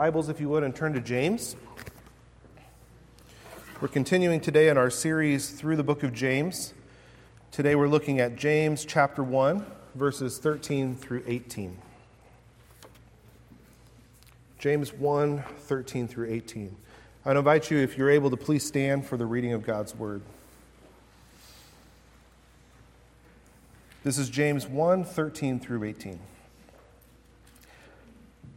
Bibles, if you would, and turn to James. We're continuing today in our series through the book of James. Today we're looking at James chapter 1, verses 13 through 18. James 1, 13 through 18. I'd invite you, if you're able, to please stand for the reading of God's Word. This is James 1, 13 through 18.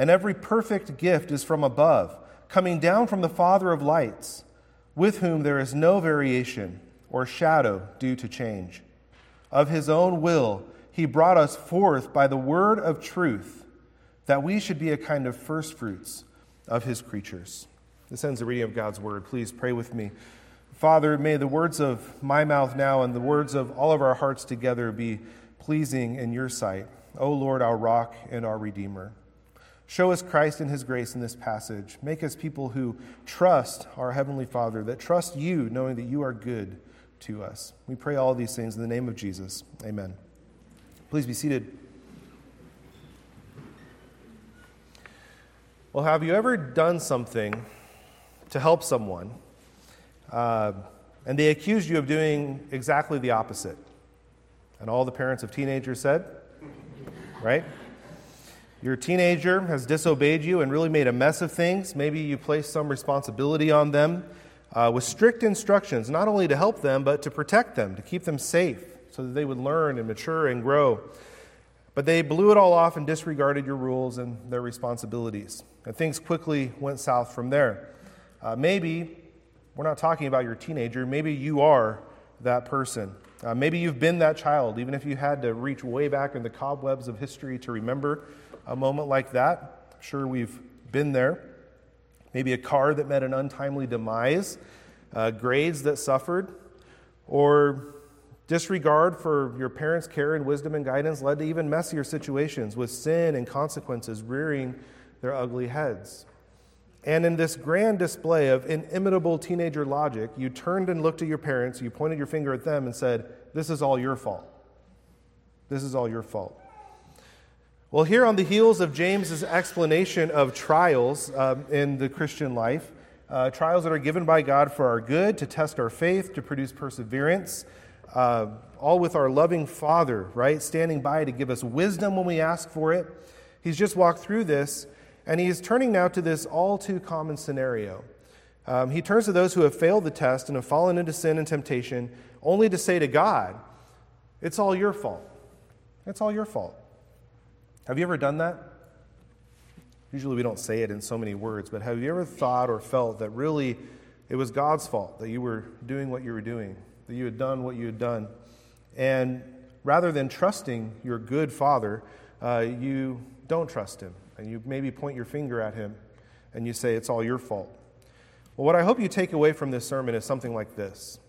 and every perfect gift is from above, coming down from the Father of lights, with whom there is no variation or shadow due to change. Of his own will, he brought us forth by the word of truth, that we should be a kind of firstfruits of his creatures. This ends the reading of God's word. Please pray with me. Father, may the words of my mouth now and the words of all of our hearts together be pleasing in your sight. O Lord, our rock and our redeemer. Show us Christ and his grace in this passage. Make us people who trust our Heavenly Father, that trust you, knowing that you are good to us. We pray all these things in the name of Jesus. Amen. Please be seated. Well, have you ever done something to help someone, and they accused you of doing exactly the opposite? And all the parents of teenagers said, right? Your teenager has disobeyed you and really made a mess of things. Maybe you placed some responsibility on them with strict instructions, not only to help them, but to protect them, to keep them safe so that they would learn and mature and grow. But they blew it all off and disregarded your rules and their responsibilities. And things quickly went south from there. Maybe, we're not talking about your teenager, maybe you are that person. Maybe you've been that child, even if you had to reach way back in the cobwebs of history to remember a moment like that. I'm sure we've been there. Maybe a car that met an untimely demise, grades that suffered, or disregard for your parents' care and wisdom and guidance led to even messier situations with sin and consequences rearing their ugly heads. And in this grand display of inimitable teenager logic, you turned and looked at your parents, you pointed your finger at them and said, "This is all your fault. This is all your fault." Well, here on the heels of James's explanation of trials in the Christian life, trials that are given by God for our good, to test our faith, to produce perseverance, all with our loving Father, right, standing by to give us wisdom when we ask for it. He's just walked through this, and he is turning now to this all too common scenario. He turns to those who have failed the test and have fallen into sin and temptation, only to say to God, "It's all your fault. It's all your fault." Have you ever done that? Usually we don't say it in so many words, but have you ever thought or felt that really it was God's fault, that you were doing what you were doing, that you had done what you had done? And rather than trusting your good Father, you don't trust him, and you maybe point your finger at him, and you say, "It's all your fault." Well, what I hope you take away from this sermon is something like this.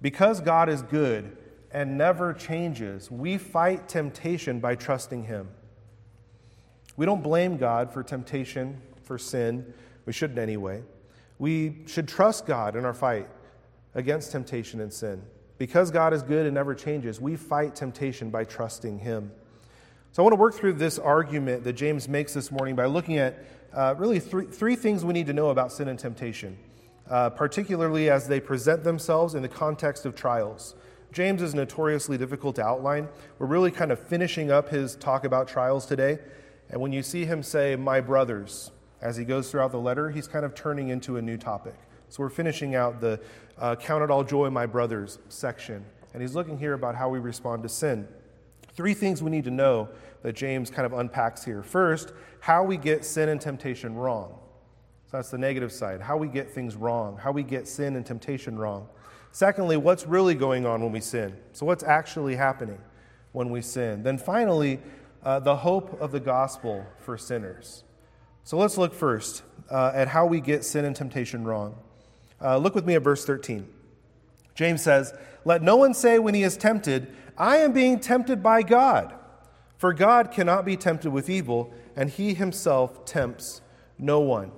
Because God is good and never changes, we fight temptation by trusting him. We don't blame God for temptation, for sin. We shouldn't anyway. We should trust God in our fight against temptation and sin. Because God is good and never changes, we fight temptation by trusting him. So I want to work through this argument that James makes this morning by looking at really three things we need to know about sin and temptation, particularly as they present themselves in the context of trials. James is notoriously difficult to outline. We're really kind of finishing up his talk about trials today. And when you see him say, "my brothers," as he goes throughout the letter, he's kind of turning into a new topic. So we're finishing out the count it all joy, my brothers section. And he's looking here about how we respond to sin. Three things we need to know that James kind of unpacks here. First, how we get sin and temptation wrong. So that's the negative side, how we get things wrong, how we get sin and temptation wrong. Secondly, what's really going on when we sin? So what's actually happening when we sin? Then finally, the hope of the gospel for sinners. So let's look first at how we get sin and temptation wrong. Look with me at verse 13. James says, "Let no one say when he is tempted, I am being tempted by God. For God cannot be tempted with evil, and he himself tempts no one."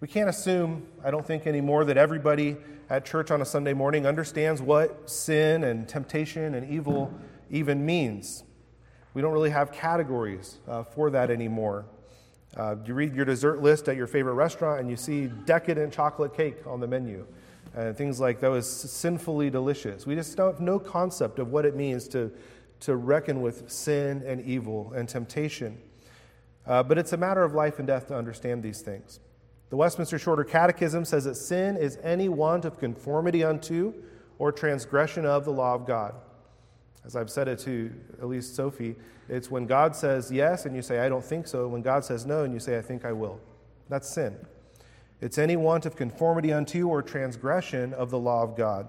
We can't assume, I don't think anymore, that everybody at church on a Sunday morning understands what sin and temptation and evil even means. We don't really have categories for that anymore. You read your dessert list at your favorite restaurant and you see decadent chocolate cake on the menu and things like that was sinfully delicious. We just don't have no concept of what it means to reckon with sin and evil and temptation. But it's a matter of life and death to understand these things. The Westminster Shorter Catechism says that sin is any want of conformity unto or transgression of the law of God. As I've said it to at least Sophie, it's when God says yes and you say, I don't think so. When God says no and you say, I think I will. That's sin. It's any want of conformity unto or transgression of the law of God.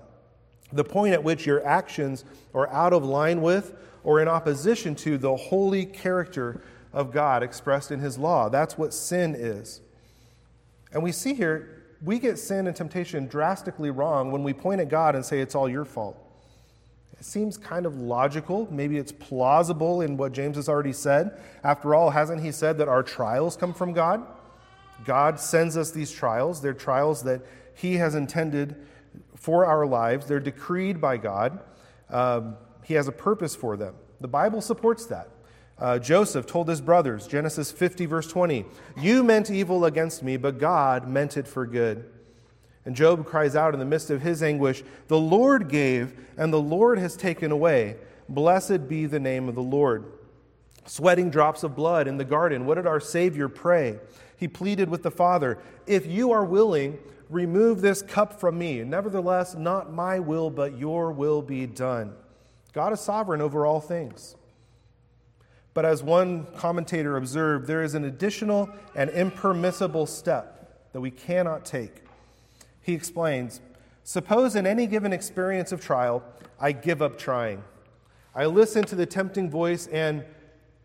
The point at which your actions are out of line with or in opposition to the holy character of God expressed in his law. That's what sin is. And we see here, we get sin and temptation drastically wrong when we point at God and say it's all your fault. It seems kind of logical. Maybe it's plausible in what James has already said. After all, hasn't he said that our trials come from God? God sends us these trials. They're trials that he has intended for our lives. They're decreed by God. He has a purpose for them. The Bible supports that. Joseph told his brothers, Genesis 50, verse 20, "You meant evil against me, but God meant it for good." And Job cries out in the midst of his anguish, "The Lord gave, and the Lord has taken away. Blessed be the name of the Lord." Sweating drops of blood in the garden, what did our Savior pray? He pleaded with the Father, "If you are willing, remove this cup from me. Nevertheless, not my will, but your will be done." God is sovereign over all things. But as one commentator observed, there is an additional and impermissible step that we cannot take. He explains, "Suppose in any given experience of trial, I give up trying. I listen to the tempting voice and,"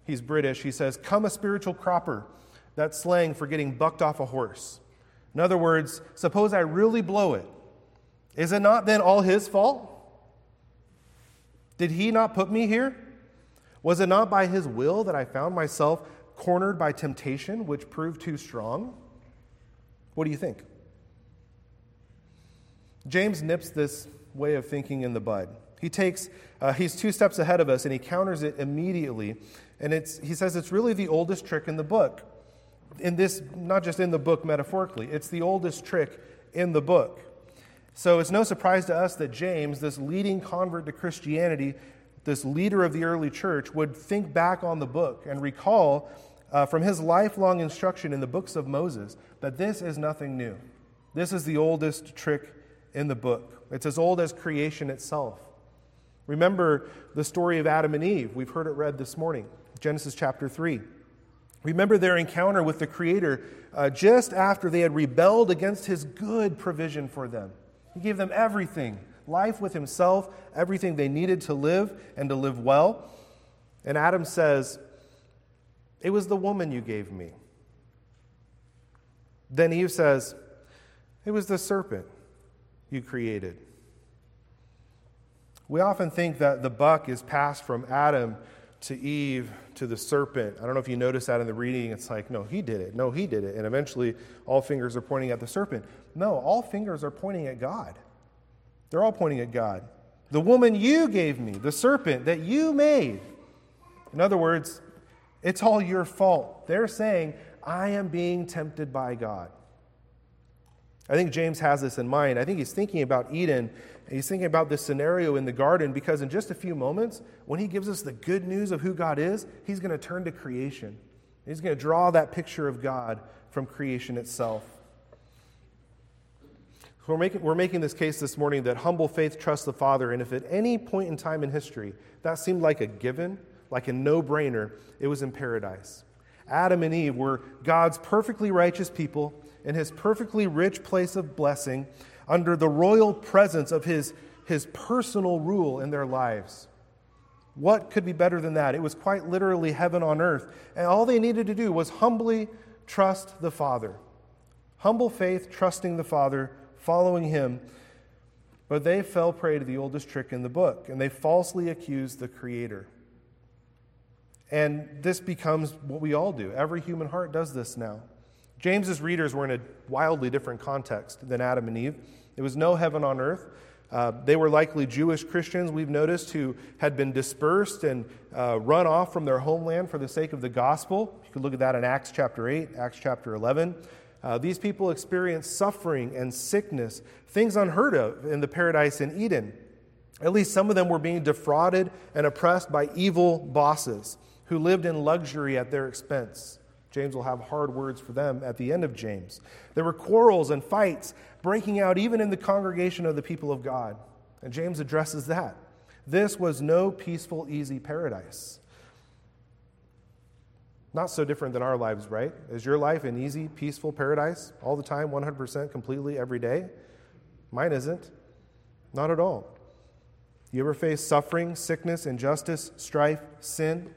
he's British, he says, "come a spiritual cropper." That's slang for getting bucked off a horse. In other words, suppose I really blow it. Is it not then all his fault? Did he not put me here? Was it not by his will that I found myself cornered by temptation, which proved too strong? What do you think? James nips this way of thinking in the bud. He takes, he's two steps ahead of us, and he counters it immediately. And he says it's really the oldest trick in the book. In this, not just in the book metaphorically, it's the oldest trick in the book. So it's no surprise to us that James, this leading convert to Christianity, this leader of the early church, would think back on the book and recall from his lifelong instruction in the books of Moses that this is nothing new. This is the oldest trick in the book. It's as old as creation itself. Remember the story of Adam and Eve. We've heard it read this morning, Genesis chapter 3. Remember their encounter with the Creator just after they had rebelled against his good provision for them. He gave them everything. Life with himself, everything they needed to live and to live well. And Adam says, "It was the woman you gave me." Then Eve says, "It was the serpent you created." We often think that the buck is passed from Adam to Eve to the serpent. I don't know if you notice that in the reading. It's like, no, he did it. No, he did it. And eventually all fingers are pointing at the serpent. No, all fingers are pointing at God. They're all pointing at God. "The woman you gave me, the serpent that you made." In other words, it's all your fault. They're saying, I am being tempted by God. I think James has this in mind. I think he's thinking about Eden. He's thinking about this scenario in the garden because in just a few moments, when he gives us the good news of who God is, he's going to turn to creation. He's going to draw that picture of God from creation itself. We're making this case this morning that humble faith trusts the Father, and if at any point in time in history that seemed like a given, like a no-brainer, it was in paradise. Adam and Eve were God's perfectly righteous people in his perfectly rich place of blessing under the royal presence of his personal rule in their lives. What could be better than that? It was quite literally heaven on earth, and all they needed to do was humbly trust the Father. Humble faith, trusting the Father, following him. But they fell prey to the oldest trick in the book, and they falsely accused the Creator. And this becomes what we all do. Every human heart does this now. James's readers were in a wildly different context than Adam and Eve. There was no heaven on earth. They were likely Jewish Christians, we've noticed, who had been dispersed and run off from their homeland for the sake of the gospel. You can look at that in Acts chapter 8, Acts chapter 11. These people experienced suffering and sickness, things unheard of in the paradise in Eden. At least some of them were being defrauded and oppressed by evil bosses who lived in luxury at their expense. James will have hard words for them at the end of James. There were quarrels and fights breaking out even in the congregation of the people of God. And James addresses that. This was no peaceful, easy paradise. Not so different than our lives, right? Is your life an easy, peaceful paradise all the time, 100%, completely, every day? Mine isn't. Not at all. You ever face suffering, sickness, injustice, strife, sin?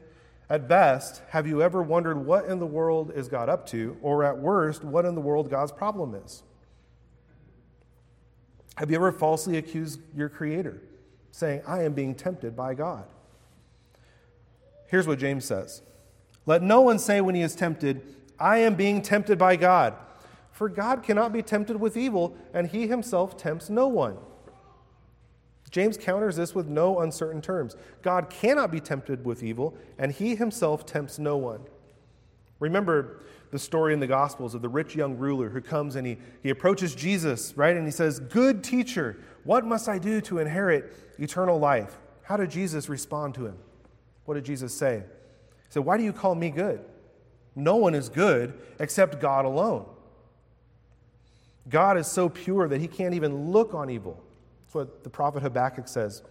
At best, have you ever wondered what in the world is God up to, or at worst, what in the world God's problem is? Have you ever falsely accused your Creator, saying, I am being tempted by God? Here's what James says. Let no one say when he is tempted, I am being tempted by God. For God cannot be tempted with evil, and he himself tempts no one. James counters this with no uncertain terms. God cannot be tempted with evil, and he himself tempts no one. Remember the story in the Gospels of the rich young ruler who comes and he approaches Jesus, right? And he says, Good teacher, what must I do to inherit eternal life? How did Jesus respond to him? What did Jesus say? He said, Why do you call me good? No one is good except God alone. God is so pure that he can't even look on evil. That's what the prophet Habakkuk says.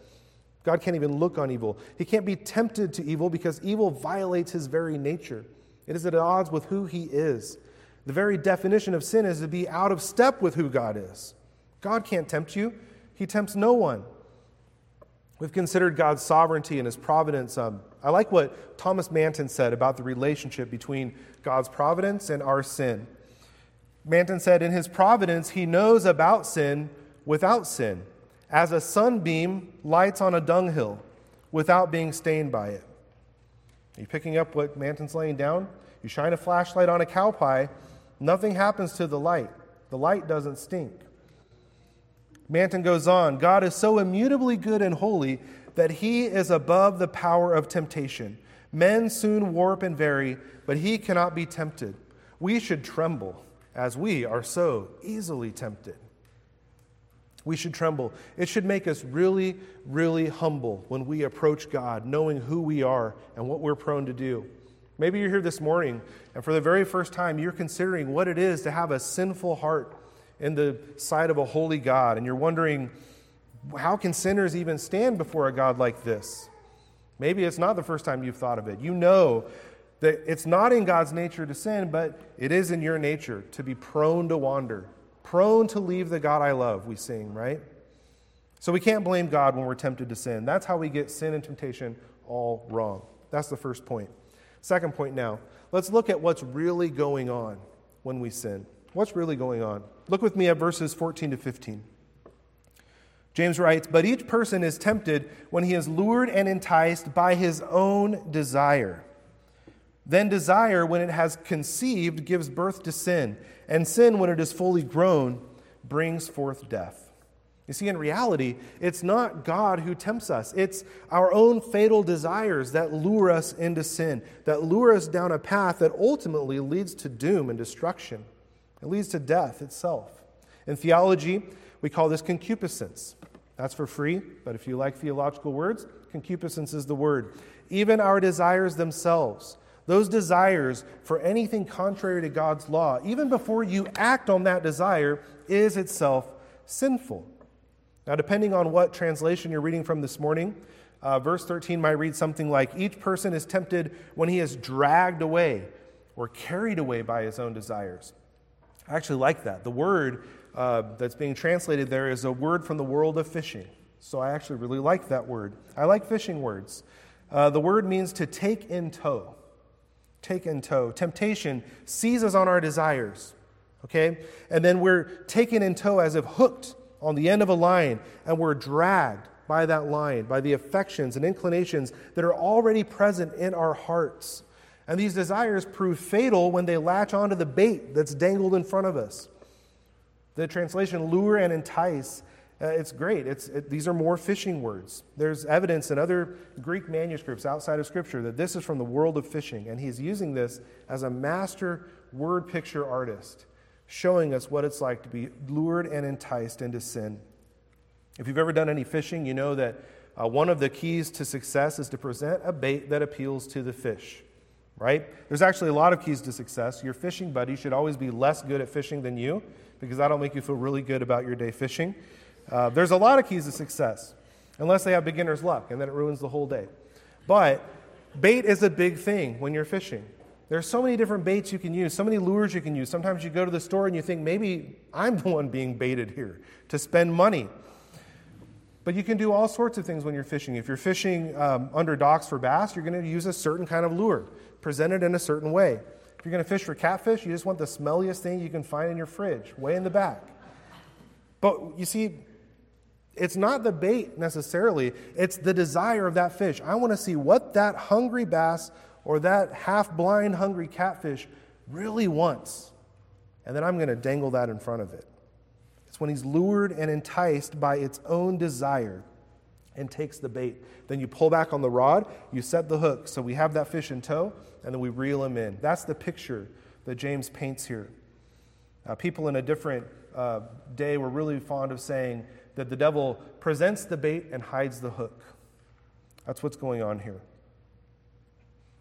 God can't even look on evil. He can't be tempted to evil because evil violates his very nature. It is at odds with who he is. The very definition of sin is to be out of step with who God is. God can't tempt you. He tempts no one. We've considered God's sovereignty and his providence. I like what Thomas Manton said about the relationship between God's providence and our sin. Manton said, In his providence, he knows about sin without sin, as a sunbeam lights on a dunghill without being stained by it. Are you picking up what Manton's laying down? You shine a flashlight on a cow pie, nothing happens to the light. The light doesn't stink. Manton goes on, God is so immutably good and holy that he is above the power of temptation. Men soon warp and vary, but he cannot be tempted. We should tremble, as we are so easily tempted. We should tremble. It should make us really, really humble when we approach God, knowing who we are and what we're prone to do. Maybe you're here this morning, and for the very first time, you're considering what it is to have a sinful heart in the sight of a holy God, and you're wondering, how can sinners even stand before a God like this? Maybe it's not the first time you've thought of it. You know that it's not in God's nature to sin, but it is in your nature to be prone to wander. Prone to leave the God I love, we sing, right? So we can't blame God when we're tempted to sin. That's how we get sin and temptation all wrong. That's the first point. Second point now, let's look at what's really going on when we sin. What's really going on? Look with me at verses 14 to 15. James writes, But each person is tempted when he is lured and enticed by his own desire. Then desire, when it has conceived, gives birth to sin. And sin, when it is fully grown, brings forth death. You see, in reality, it's not God who tempts us. It's our own fatal desires that lure us into sin, that lure us down a path that ultimately leads to doom and destruction. It leads to death itself. In theology, we call this concupiscence. That's for free, but if you like theological words, concupiscence is the word. Even our desires themselves. Those desires for anything contrary to God's law, even before you act on that desire, is itself sinful. Now, depending on what translation you're reading from this morning, verse 13 might read something like, Each person is tempted when he is dragged away or carried away by his own desires. I actually like that. The word that's being translated there is a word from the world of fishing. So I actually really like that word. I like fishing words. The word means to take in tow. take in tow. Temptation seizes on our desires, okay? And then we're taken in tow as if hooked on the end of a line, and we're dragged by that line, by the affections and inclinations that are already present in our hearts. And these desires prove fatal when they latch onto the bait that's dangled in front of us. The translation lure and entice, it's great. These are more fishing words. There's evidence in other Greek manuscripts outside of Scripture that this is from the world of fishing, and he's using this as a master word picture artist, showing us what it's like to be lured and enticed into sin. If you've ever done any fishing, you know that one of the keys to success is to present a bait that appeals to the fish, right? There's actually a lot of keys to success. Your fishing buddy should always be less good at fishing than you, because that'll make you feel really good about your day fishing. There's a lot of keys to success, unless they have beginner's luck, and then it ruins the whole day. But bait is a big thing when you're fishing. There's so many different baits you can use, so many lures you can use. Sometimes you go to the store and you think, maybe I'm the one being baited here to spend money. But you can do all sorts of things when you're fishing. If you're fishing under docks for bass, you're going to use a certain kind of lure, presented in a certain way. If you're going to fish for catfish, you just want the smelliest thing you can find in your fridge, way in the back. But you see, it's not the bait necessarily. It's the desire of that fish. I want to see what that hungry bass or that half-blind hungry catfish really wants. And then I'm going to dangle that in front of it. It's when he's lured and enticed by its own desire and takes the bait. Then you pull back on the rod, you set the hook, so we have that fish in tow, and then we reel him in. That's the picture that James paints here. People in a different day were really fond of saying that the devil presents the bait and hides the hook. That's what's going on here.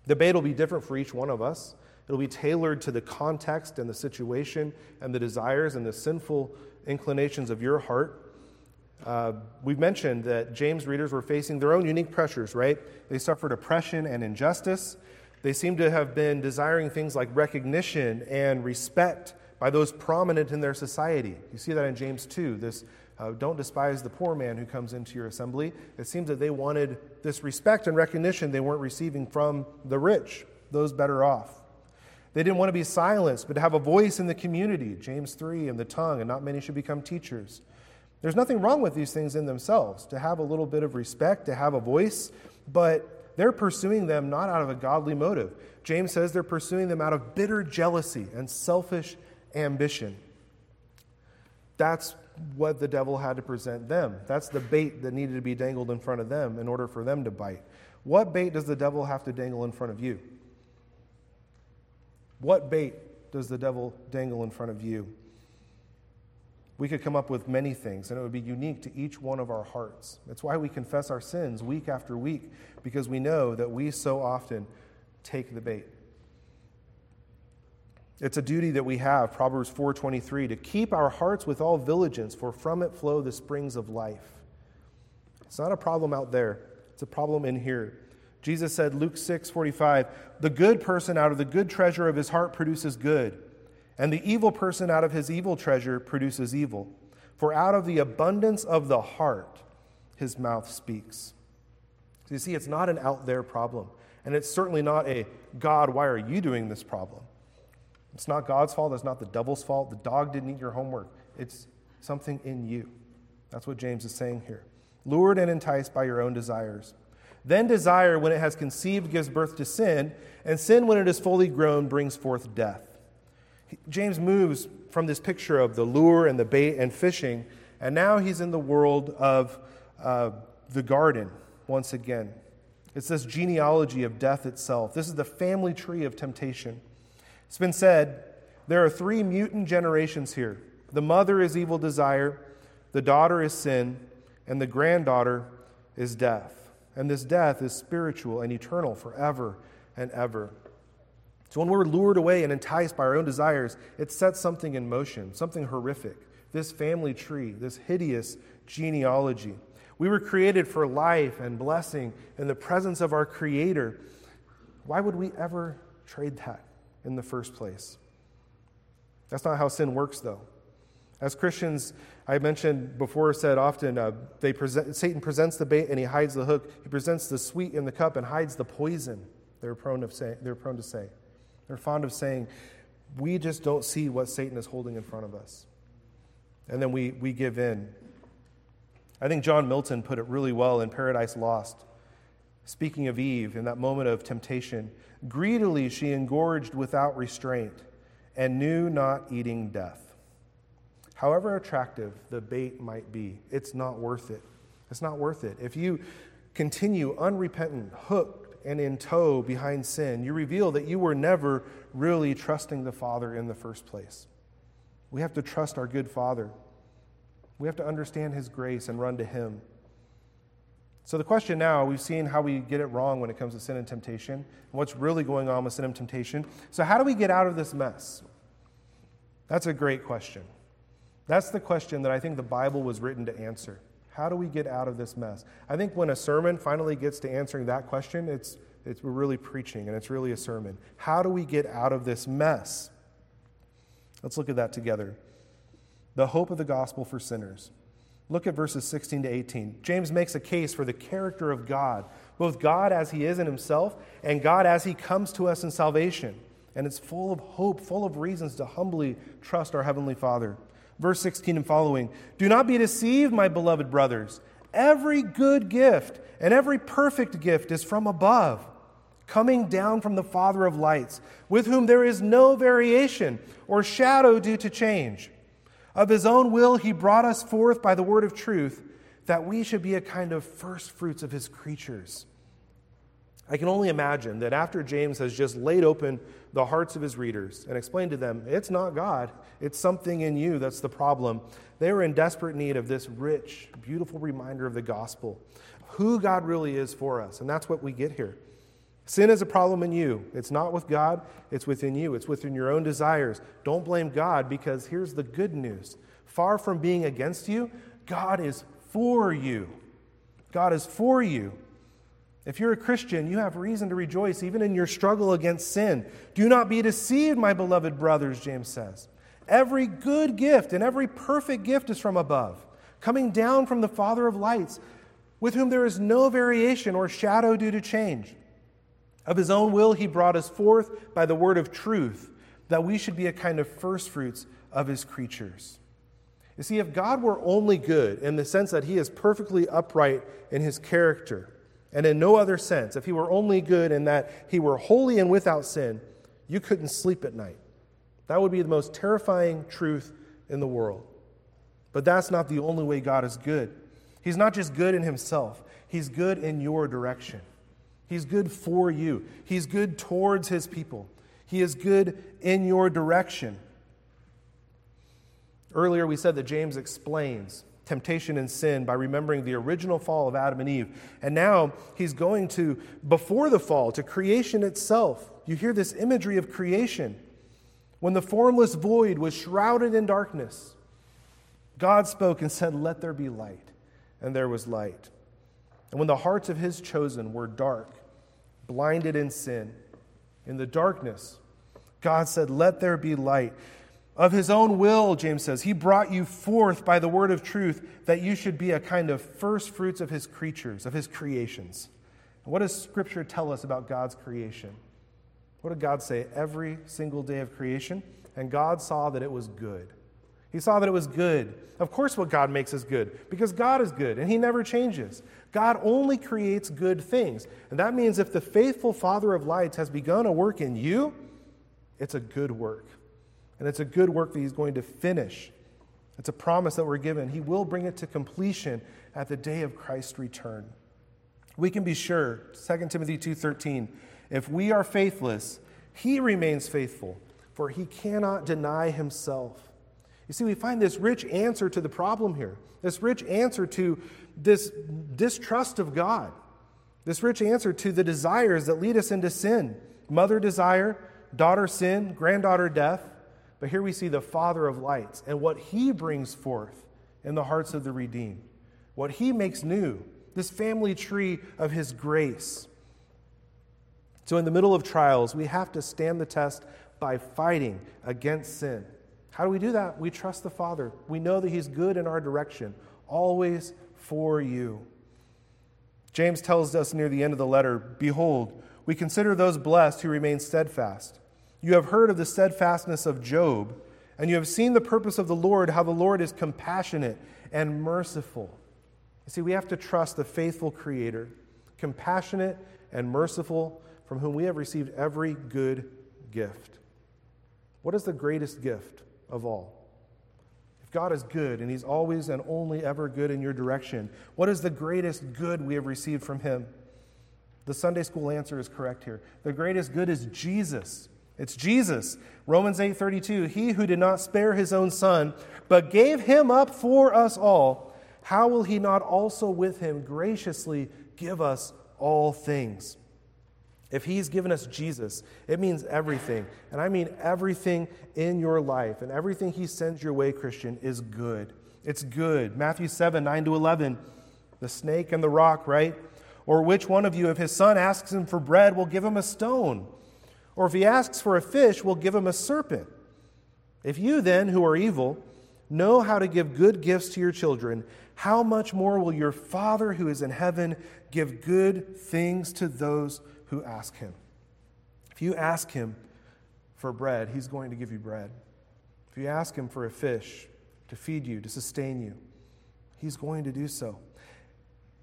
The bait will be different for each one of us. It'll be tailored to the context and the situation and the desires and the sinful inclinations of your heart. We've mentioned that James readers were facing their own unique pressures, right? They suffered oppression and injustice. They seem to have been desiring things like recognition and respect by those prominent in their society. You see that in James 2, this don't despise the poor man who comes into your assembly. It seems that they wanted this respect and recognition they weren't receiving from the rich, those better off. They didn't want to be silenced, but to have a voice in the community, James 3, and the tongue, and not many should become teachers. There's nothing wrong with these things in themselves, to have a little bit of respect, to have a voice, but they're pursuing them not out of a godly motive. James says they're pursuing them out of bitter jealousy and selfish ambition. That's what the devil had to present them. That's the bait that needed to be dangled in front of them in order for them to bite. What bait does the devil have to dangle in front of you? What bait does the devil dangle in front of you? We could come up with many things, and it would be unique to each one of our hearts. That's why we confess our sins week after week, because we know that we so often take the bait. It's a duty that we have, Proverbs 4:23, to keep our hearts with all diligence, for from it flow the springs of life. It's not a problem out there. It's a problem in here. Jesus said, Luke 6:45, the good person out of the good treasure of his heart produces good, and the evil person out of his evil treasure produces evil. For out of the abundance of the heart, his mouth speaks. So you see, it's not an out there problem, and it's certainly not a, God, why are you doing this problem? It's not God's fault. It's not the devil's fault. The dog didn't eat your homework. It's something in you. That's what James is saying here. Lured and enticed by your own desires. Then desire, when it has conceived, gives birth to sin, and sin, when it is fully grown, brings forth death. James moves from this picture of the lure and the bait and fishing, and now he's in the world of the garden once again. It's this genealogy of death itself. This is the family tree of temptation. It's been said there are three mutant generations here. The mother is evil desire, the daughter is sin, and the granddaughter is death. And this death is spiritual and eternal forever and ever. So when we're lured away and enticed by our own desires, it sets something in motion, something horrific. This family tree, this hideous genealogy. We were created for life and blessing in the presence of our Creator. Why would we ever trade that in the first place? That's not how sin works, though. As Christians, I mentioned before, said often, Satan presents the bait and he hides the hook. He presents the sweet in the cup and hides the poison, they're prone to say. They're fond of saying, we just don't see what Satan is holding in front of us. And then we give in. I think John Milton put it really well in Paradise Lost. Speaking of Eve, in that moment of temptation, greedily she engorged without restraint and knew not eating death. However attractive the bait might be, it's not worth it. It's not worth it. If you continue unrepentant, hooked, and in tow behind sin, you reveal that you were never really trusting the Father in the first place. We have to trust our good Father. We have to understand His grace and run to Him. So the question now, we've seen how we get it wrong when it comes to sin and temptation, and what's really going on with sin and temptation. So how do we get out of this mess? That's a great question. That's the question that I think the Bible was written to answer. How do we get out of this mess? I think when a sermon finally gets to answering that question, it's we're really preaching, and it's really a sermon. How do we get out of this mess? Let's look at that together. The hope of the gospel for sinners. Look at verses 16 to 18. James makes a case for the character of God, both God as He is in Himself and God as He comes to us in salvation. And it's full of hope, full of reasons to humbly trust our Heavenly Father. Verse 16 and following, do not be deceived, my beloved brothers. Every good gift and every perfect gift is from above, coming down from the Father of lights, with whom there is no variation or shadow due to change. Of His own will, He brought us forth by the word of truth, that we should be a kind of first fruits of His creatures. I can only imagine that after James has just laid open the hearts of his readers and explained to them, it's not God, it's something in you that's the problem, they were in desperate need of this rich, beautiful reminder of the gospel, who God really is for us. And that's what we get here. Sin is a problem in you. It's not with God. It's within you. It's within your own desires. Don't blame God, because here's the good news. Far from being against you, God is for you. God is for you. If you're a Christian, you have reason to rejoice even in your struggle against sin. Do not be deceived, my beloved brothers, James says. Every good gift and every perfect gift is from above, coming down from the Father of lights, with whom there is no variation or shadow due to change. Of His own will, He brought us forth by the word of truth, that we should be a kind of first fruits of His creatures. You see, if God were only good in the sense that He is perfectly upright in His character, and in no other sense, if He were only good in that He were holy and without sin, you couldn't sleep at night. That would be the most terrifying truth in the world. But that's not the only way God is good. He's not just good in Himself. He's good in your direction. He's good for you. He's good towards His people. He is good in your direction. Earlier we said that James explains temptation and sin by remembering the original fall of Adam and Eve. And now he's going to, before the fall, to creation itself. You hear this imagery of creation. When the formless void was shrouded in darkness, God spoke and said, "Let there be light." And there was light. And when the hearts of His chosen were dark, blinded in sin, in the darkness, God said, "Let there be light." Of His own will, James says, He brought you forth by the word of truth, that you should be a kind of first fruits of His creatures, of His creations. And what does Scripture tell us about God's creation? What did God say every single day of creation? And God saw that it was good. He saw that it was good. Of course what God makes is good, because God is good, and He never changes. God only creates good things. And that means if the faithful Father of lights has begun a work in you, it's a good work. And it's a good work that He's going to finish. It's a promise that we're given. He will bring it to completion at the day of Christ's return. We can be sure, 2 Timothy 2:13, if we are faithless, He remains faithful, for He cannot deny Himself. You see, we find this rich answer to the problem here, this rich answer to this distrust of God, this rich answer to the desires that lead us into sin. Mother desire, daughter sin, granddaughter death. But here we see the Father of lights and what He brings forth in the hearts of the redeemed, what He makes new, this family tree of His grace. So in the middle of trials, we have to stand the test by fighting against sin. How do we do that? We trust the Father. We know that He's good in our direction, always for you. James tells us near the end of the letter, "Behold, we consider those blessed who remain steadfast. You have heard of the steadfastness of Job, and you have seen the purpose of the Lord, how the Lord is compassionate and merciful. You see, we have to trust the faithful Creator, compassionate and merciful, from whom we have received every good gift. What is the greatest gift of all? If God is good, and He's always and only ever good in your direction, what is the greatest good we have received from Him? The Sunday school answer is correct here. The greatest good is Jesus. It's Jesus. Romans 8:32, He who did not spare His own Son, but gave Him up for us all, how will He not also with Him graciously give us all things? If He's given us Jesus, it means everything. And I mean everything in your life. And everything He sends your way, Christian, is good. It's good. Matthew 7:9-11, the snake and the rock, right? Or which one of you, if his son asks him for bread, will give him a stone? Or if he asks for a fish, we'll give him a serpent. If you then, who are evil, know how to give good gifts to your children, how much more will your Father who is in heaven give good things to those who ask Him? If you ask Him for bread, He's going to give you bread. If you ask Him for a fish to feed you, to sustain you, He's going to do so.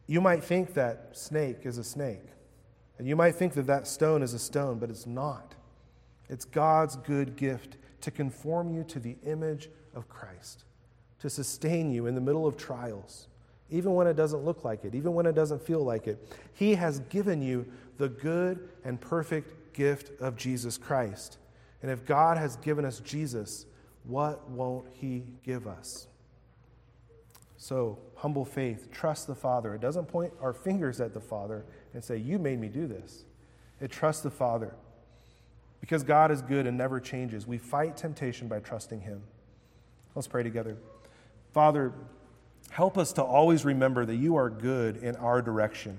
You might think that snake is a snake. And you might think that that stone is a stone, but it's not. It's God's good gift to conform you to the image of Christ, to sustain you in the middle of trials, even when it doesn't look like it, even when it doesn't feel like it. He has given you the good and perfect gift of Jesus Christ. And if God has given us Jesus, what won't He give us? So, humble faith, trust the Father. It doesn't point our fingers at the Father and say, you made me do this. It trusts the Father. Because God is good and never changes, we fight temptation by trusting Him. Let's pray together. Father, help us to always remember that You are good in our direction.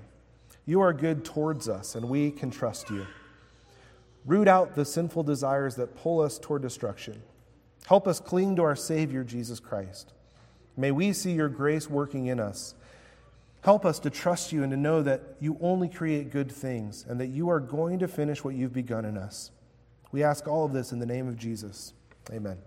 You are good towards us, and we can trust You. Root out the sinful desires that pull us toward destruction. Help us cling to our Savior, Jesus Christ. May we see Your grace working in us. Help us to trust You and to know that You only create good things and that You are going to finish what You've begun in us. We ask all of this in the name of Jesus. Amen.